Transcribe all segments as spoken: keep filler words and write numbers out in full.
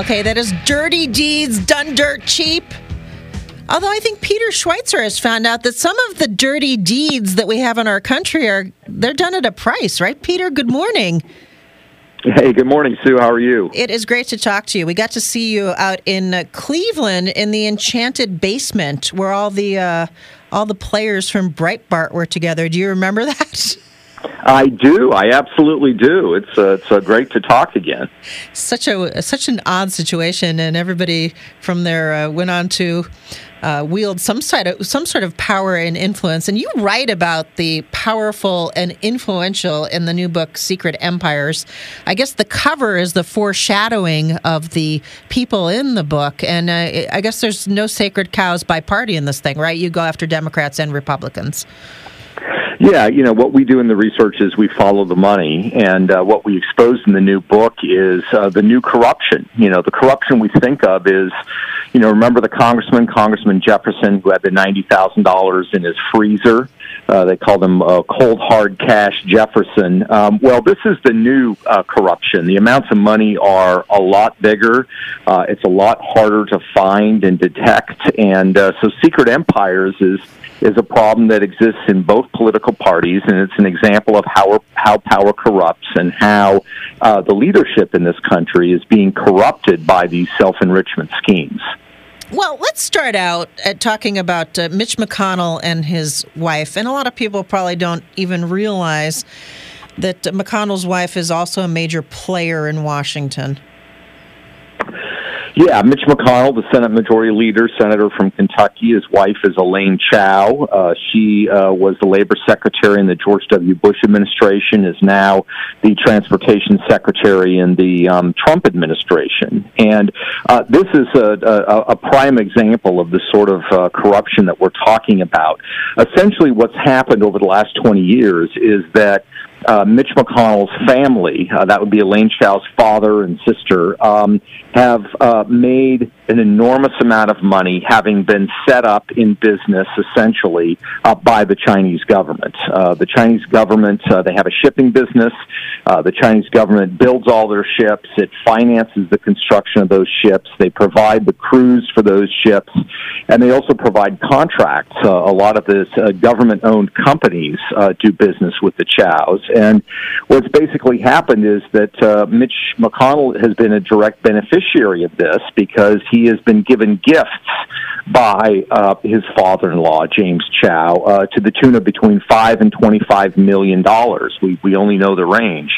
Okay, that is dirty deeds done dirt cheap. Although I think Peter Schweizer has found out that some of the dirty deeds that we have in our country are, they're done at a price, right, Peter? Good morning. Hey, good morning, Sue. How are you? It is great to talk to you. We got to see you out in uh, Cleveland in the Enchanted Basement where all the uh, all the players from Breitbart were together. Do you remember that? I do. I absolutely do. It's uh, it's uh, great to talk again. Such a such an odd situation, and everybody from there uh, went on to uh, wield some side of, some sort of power and influence. And you write about the powerful and influential in the new book Secret Empires. I guess the cover is the foreshadowing of the people in the book, and uh, I guess there's no sacred cows by party in this thing, right? You go after Democrats and Republicans. Yeah, you know, what we do in the research is we follow the money, and uh, what we expose in the new book is uh, the new corruption. You know, the corruption we think of is, you know, remember the congressman, Congressman Jefferson, who had the ninety thousand dollars in his freezer? Uh, they call them uh, cold, hard cash Jefferson. Um, well, this is the new uh, corruption. The amounts of money are a lot bigger. Uh, it's a lot harder to find and detect. And uh, so secret empires is is a problem that exists in both political parties, and it's an example of how how power corrupts and how uh, the leadership in this country is being corrupted by these self-enrichment schemes. Well, let's start out at talking about uh, Mitch McConnell and his wife. And a lot of people probably don't even realize that McConnell's wife is also a major player in Washington. Yeah, Mitch McConnell, the Senate Majority Leader, Senator from Kentucky. His wife is Elaine Chao. Uh, she uh, was the Labor Secretary in the George W. Bush administration, is now the Transportation Secretary in the um, Trump administration. And uh, this is a, a, a prime example of the sort of uh, corruption that we're talking about. Essentially, what's happened over the last twenty years is that Uh, Mitch McConnell's family, uh, that would be Elaine Chao's father and sister, um, have uh, made an enormous amount of money, having been set up in business, essentially, uh, by the Chinese government. Uh, the Chinese government, uh, they have a shipping business. Uh, the Chinese government builds all their ships. It finances the construction of those ships. They provide the crews for those ships, and they also provide contracts. Uh, a lot of this uh, government-owned companies uh, do business with the Chaos. And what's basically happened is that uh, Mitch McConnell has been a direct beneficiary of this because he has been given gifts by uh, his father-in-law, James Chao, uh, to the tune of between five and twenty-five million dollars. We we only know the range.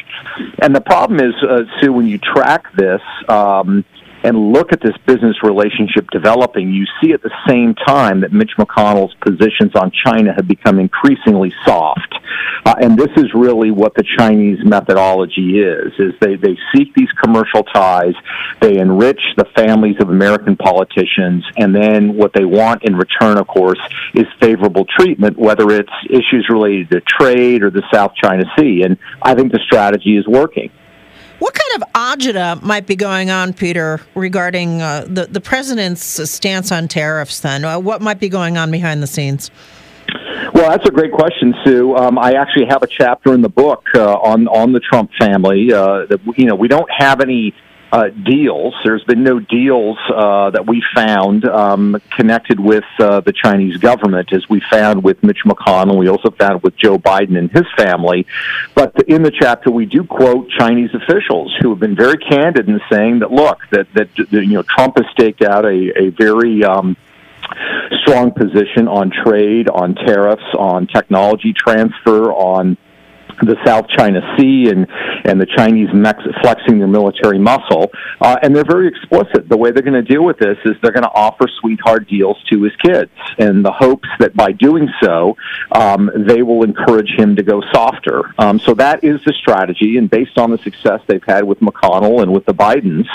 And the problem is, uh, Sue, when you track this um, and look at this business relationship developing, you see at the same time that Mitch McConnell's positions on China have become increasingly soft. Uh, and this is really what the Chinese methodology is, is they, they seek these commercial ties, they enrich the families of American politicians, and then what they want in return, of course, is favorable treatment, whether it's issues related to trade or the South China Sea. And I think the strategy is working. What kind of agita might be going on, Peter, regarding uh, the, the president's stance on tariffs then? Uh, what might be going on behind the scenes? Well, that's a great question, Sue. Um, I actually have a chapter in the book uh, on on the Trump family. Uh, that, you know, we don't have any uh, deals. There's been no deals uh, that we found um, connected with uh, the Chinese government, as we found with Mitch McConnell. We also found with Joe Biden and his family. But in the chapter, we do quote Chinese officials who have been very candid in saying that, look, that that, that you know, Trump has staked out a a very um, strong position on trade, on tariffs, on technology transfer, on the South China Sea and, and the Chinese Mex- flexing their military muscle. Uh, and they're very explicit. The way they're going to deal with this is they're going to offer sweetheart deals to his kids in the hopes that by doing so, um, they will encourage him to go softer. Um, so that is the strategy. And based on the success they've had with McConnell and with the Bidens,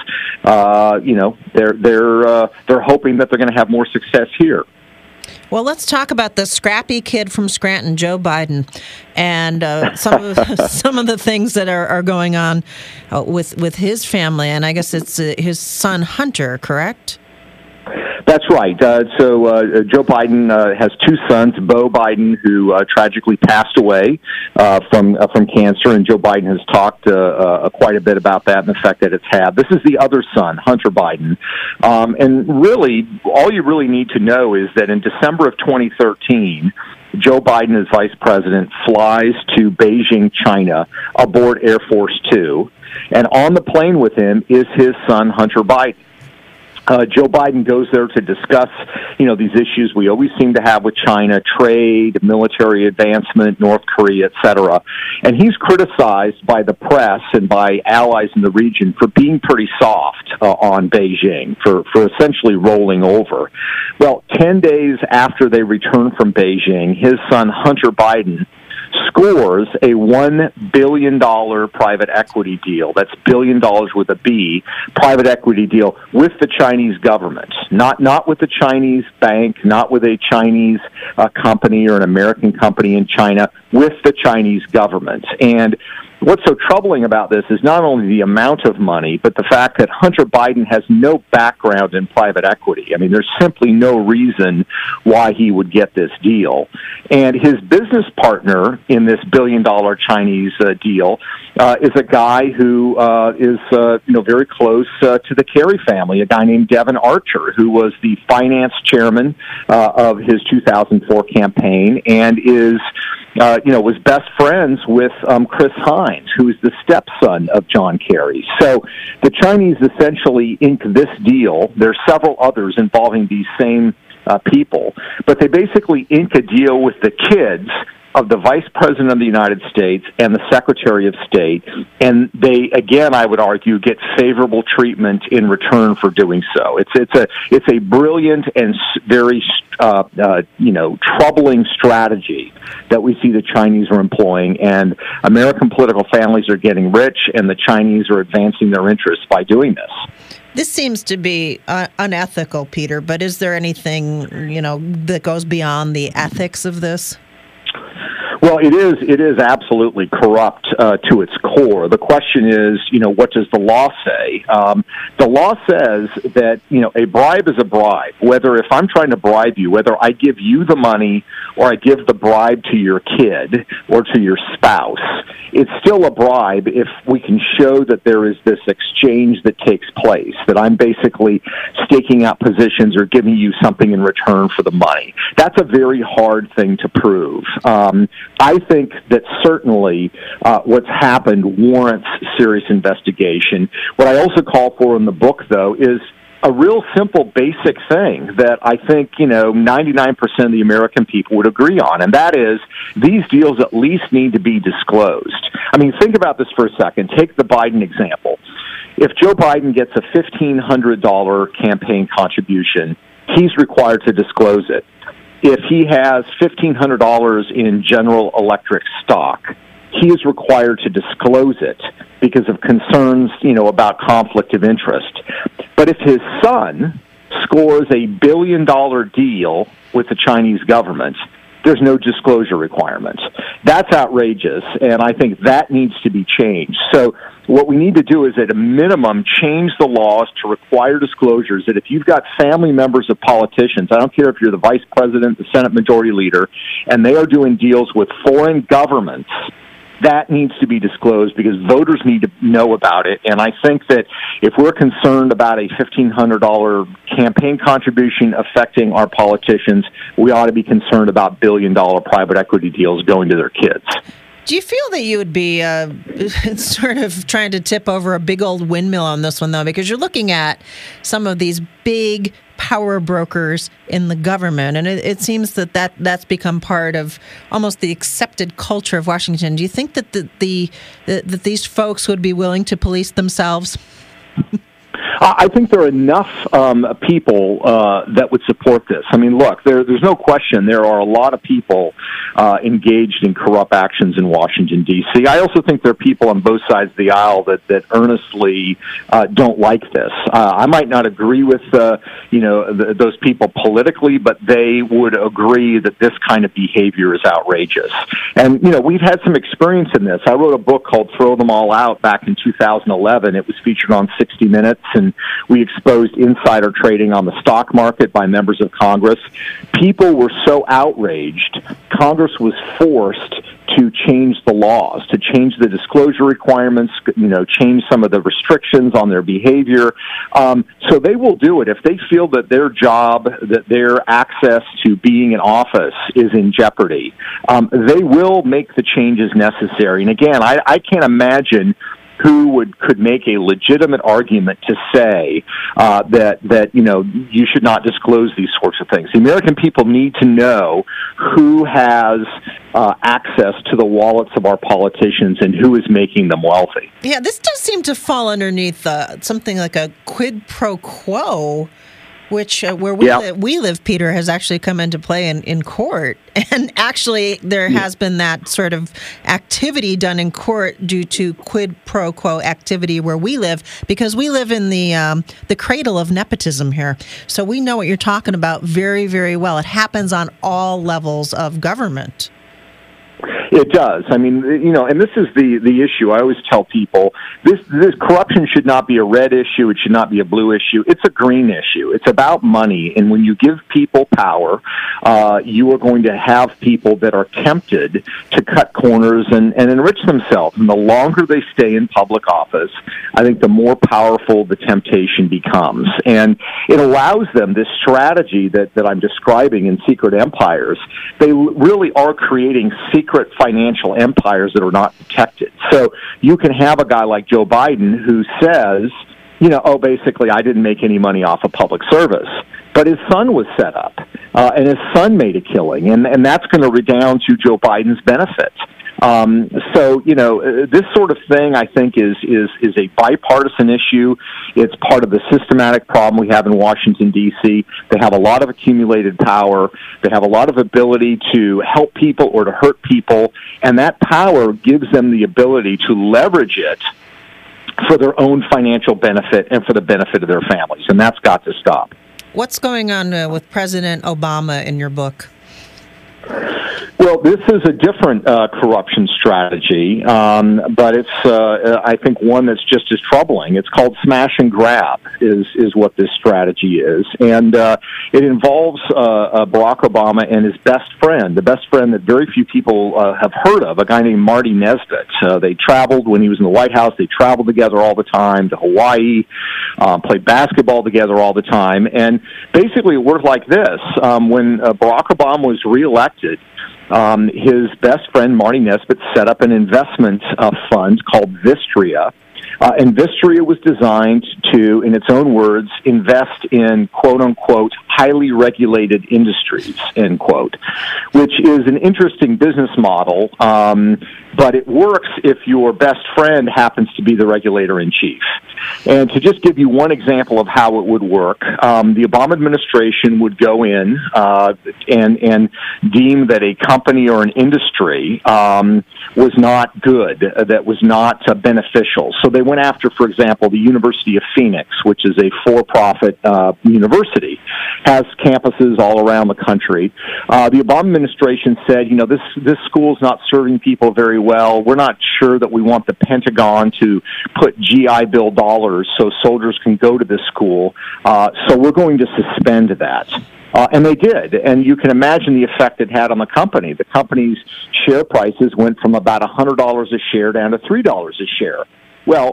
uh, you know, they're, they're, uh, they're hoping that they're going to have more success here. Well, let's talk about the scrappy kid from Scranton, Joe Biden, and uh, some of some of the things that are, are going on uh, with with his family, and I guess it's uh, his son Hunter, correct? That's right. Uh, so uh, Joe Biden uh, has two sons, Beau Biden, who uh, tragically passed away uh, from uh, from cancer, and Joe Biden has talked uh, uh, quite a bit about that and the effect that it's had. This is the other son, Hunter Biden. Um, and really, all you really need to know is that in December of twenty thirteen, Joe Biden, as vice president, flies to Beijing, China, aboard Air Force Two, and on the plane with him is his son, Hunter Biden. Uh, Joe Biden goes there to discuss, you know, these issues we always seem to have with China, trade, military advancement, North Korea, et cetera. And he's criticized by the press and by allies in the region for being pretty soft uh, on Beijing, for, for essentially rolling over. Well, ten days after they return from Beijing, his son, Hunter Biden, scores a one billion dollars private equity deal. That's billion dollars with a B, private equity deal with the Chinese government, not not with a Chinese bank, not with a Chinese uh, company or an American company in China, with the Chinese government. And what's so troubling about this is not only the amount of money, but the fact that Hunter Biden has no background in private equity. I mean, there's simply no reason why he would get this deal. And his business partner in this billion-dollar Chinese uh, deal uh, is a guy who uh, is, uh, you know, very close uh, to the Kerry family, a guy named Devin Archer, who was the finance chairman uh, of his two thousand four campaign and is... Uh, you know, was best friends with um, Chris Hines, who is the stepson of John Kerry. So the Chinese essentially inked this deal. There are several others involving these same uh, people, but they basically ink a deal with the kids of the Vice President of the United States and the Secretary of State, and they, again, I would argue, get favorable treatment in return for doing so. It's it's a it's a brilliant and very uh, uh, you know troubling strategy that we see the Chinese are employing, and American political families are getting rich, and the Chinese are advancing their interests by doing this. This seems to be uh, unethical, Peter. But is there anything you know that goes beyond the ethics of this? Well, it is it is absolutely corrupt uh, to its core. The question is, you know, what does the law say? Um, the law says that, you know, a bribe is a bribe. Whether if I'm trying to bribe you, whether I give you the money or I give the bribe to your kid or to your spouse, it's still a bribe if we can show that there is this exchange that takes place, that I'm basically staking out positions or giving you something in return for the money. That's a very hard thing to prove. Um, I think that certainly uh, what's happened warrants serious investigation. What I also call for in the book, though, is a real simple basic thing that I think, you know, ninety-nine percent of the American people would agree on, and that is these deals at least need to be disclosed. I mean, think about this for a second. Take the Biden example. If Joe Biden gets a fifteen hundred dollars campaign contribution, he's required to disclose it. If he has fifteen hundred dollars in General Electric stock, he is required to disclose it because of concerns, you know, about conflict of interest. But if his son scores a billion-dollar deal with the Chinese government, there's no disclosure requirement. That's outrageous, and I think that needs to be changed. So what we need to do is, at a minimum, change the laws to require disclosures that if you've got family members of politicians, I don't care if you're the vice president, the Senate majority leader, and they are doing deals with foreign governments, that needs to be disclosed because voters need to know about it. And I think that if we're concerned about a fifteen hundred dollars campaign contribution affecting our politicians, we ought to be concerned about billion-dollar private equity deals going to their kids. Do you feel that you would be uh, sort of trying to tip over a big old windmill on this one, though? Because you're looking at some of these big power brokers in the government. And it, it seems that, that that's become part of almost the accepted culture of Washington. Do you think that the, the, the that these folks would be willing to police themselves? I think there are enough um, people uh, that would support this. I mean, look, there, there's no question there are a lot of people uh, engaged in corrupt actions in Washington, D C. I also think there are people on both sides of the aisle that, that earnestly uh, don't like this. Uh, I might not agree with, uh, you know, the, those people politically, but they would agree that this kind of behavior is outrageous. And, you know, we've had some experience in this. I wrote a book called Throw Them All Out back in two thousand eleven. It was featured on sixty minutes, and we exposed insider trading on the stock market by members of Congress. People were so outraged, Congress was forced to change the laws, to change the disclosure requirements, you know, change some of the restrictions on their behavior. Um, so they will do it if they feel that their job, that their access to being in office is in jeopardy. Um, they will make the changes necessary. And again, I, I can't imagine who would could make a legitimate argument to say uh, that that you know you should not disclose these sorts of things. The American people need to know who has uh, access to the wallets of our politicians and who is making them wealthy. Yeah, this does seem to fall underneath uh, something like a quid pro quo, which uh, where we yeah. live, we live, Peter, has actually come into play in, in court. And actually, there has been that sort of activity done in court due to quid pro quo activity where we live, because we live in the um, the cradle of nepotism here. So we know what you're talking about very, very well. It happens on all levels of government. It does. I mean, you know, and this is the, the issue. I always tell people this, this corruption should not be a red issue. It should not be a blue issue. It's a green issue. It's about money. And when you give people power, uh, you are going to have people that are tempted to cut corners and, and enrich themselves. And the longer they stay in public office, I think the more powerful the temptation becomes. And it allows them this strategy that, that I'm describing in Secret Empires. They really are creating secret financial empires that are not protected. So you can have a guy like Joe Biden who says, you know, oh, basically, I didn't make any money off of public service. But his son was set up, uh, and his son made a killing, and, and that's going to redound to Joe Biden's benefit. Um, so, you know, uh, this sort of thing, I think, is, is, is a bipartisan issue. It's part of the systematic problem we have in Washington, D C. They have a lot of accumulated power. They have a lot of ability to help people or to hurt people, and that power gives them the ability to leverage it for their own financial benefit and for the benefit of their families, and that's got to stop. What's going on uh, with President Obama in your book? Well, this is a different uh, corruption strategy, um, but it's, uh, I think, one that's just as troubling. It's called smash and grab is, is what this strategy is. And uh, it involves uh, uh, Barack Obama and his best friend, the best friend that very few people uh, have heard of, a guy named Marty Nesbitt. Uh, they traveled when he was in the White House. They traveled together all the time to Hawaii, uh, played basketball together all the time. And basically it worked like this. Um, when uh, Barack Obama was reelected, Um, his best friend, Marty Nesbitt, set up an investment uh, fund called Vistria. Uh, and Vistria was designed to, in its own words, invest in, quote-unquote, highly regulated industries, end quote, which is an interesting business model, um, but it works if your best friend happens to be the regulator-in-chief. And to just give you one example of how it would work, um, the Obama administration would go in uh, and, and deem that a company or an industry um, was not good, uh, that was not uh, beneficial. So they went after, for example, the University of Phoenix, which is a for-profit uh, university, has campuses all around the country. Uh, the Obama administration said, you know, this this school's not serving people very well. We're not sure that we want the Pentagon to put G I Bill dollars so soldiers can go to this school, uh, so we're going to suspend that. Uh, and they did, and you can imagine the effect it had on the company. The company's share prices went from about one hundred dollars a share down to three dollars a share. Well,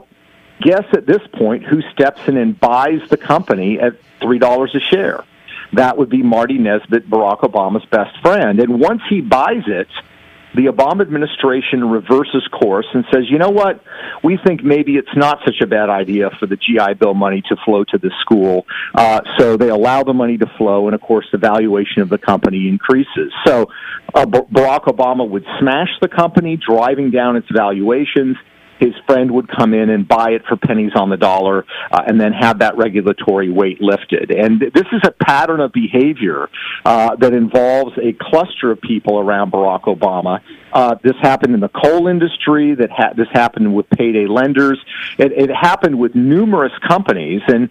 guess at this point who steps in and buys the company at three dollars a share? That would be Marty Nesbitt, Barack Obama's best friend. And once he buys it, the Obama administration reverses course and says, you know what, we think maybe it's not such a bad idea for the G I Bill money to flow to this school. Uh, so they allow the money to flow, and, of course, the valuation of the company increases. So uh, B- Barack Obama would smash the company, driving down its valuations. His friend would come in and buy it for pennies on the dollar, uh, and then have that regulatory weight lifted. And this is a pattern of behavior uh, that involves a cluster of people around Barack Obama. Uh, this happened in the coal industry. That ha- this happened with payday lenders. It, it happened with numerous companies, and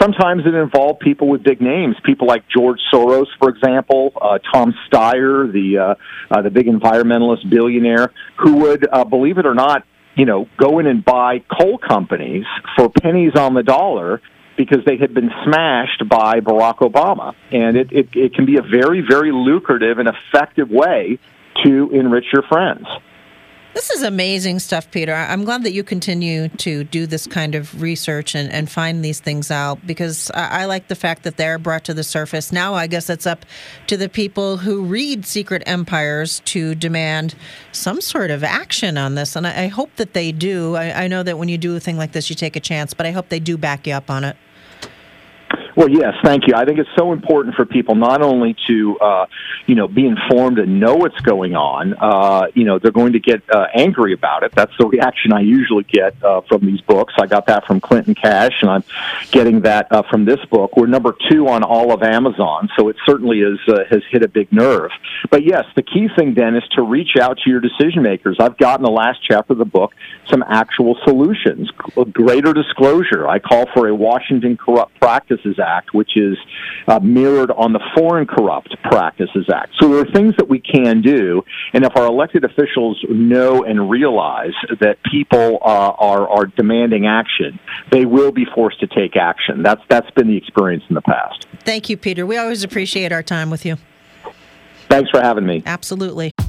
sometimes it involved people with big names, people like George Soros, for example, uh, Tom Steyer, the uh, uh, the big environmentalist billionaire, who would, uh, believe it or not, you know, go in and buy coal companies for pennies on the dollar because they had been smashed by Barack Obama. And it, it, it can be a very, very lucrative and effective way to enrich your friends. This is amazing stuff, Peter. I'm glad that you continue to do this kind of research and, and find these things out, because I, I like the fact that they're brought to the surface. Now I guess it's up to the people who read Secret Empires to demand some sort of action on this, and I, I hope that they do. I, I know that when you do a thing like this, you take a chance, but I hope they do back you up on it. Well, yes, thank you. I think it's so important for people not only to, uh, you know, be informed and know what's going on. Uh, you know, they're going to get uh, angry about it. That's the reaction I usually get uh, from these books. I got that from Clinton Cash, and I'm getting that uh, from this book. We're number two on all of Amazon, so it certainly is, uh, has hit a big nerve. But yes, the key thing then is to reach out to your decision makers. I've got in the last chapter of the book some actual solutions, greater disclosure. I call for a Washington Corrupt Practices Act. Act, which is uh, mirrored on the Foreign Corrupt Practices Act. So there are things that we can do, and if our elected officials know and realize that people uh, are are demanding action, they will be forced to take action. That's that's been the experience in the past. Thank you, Peter. We always appreciate our time with you. Thanks for having me. Absolutely.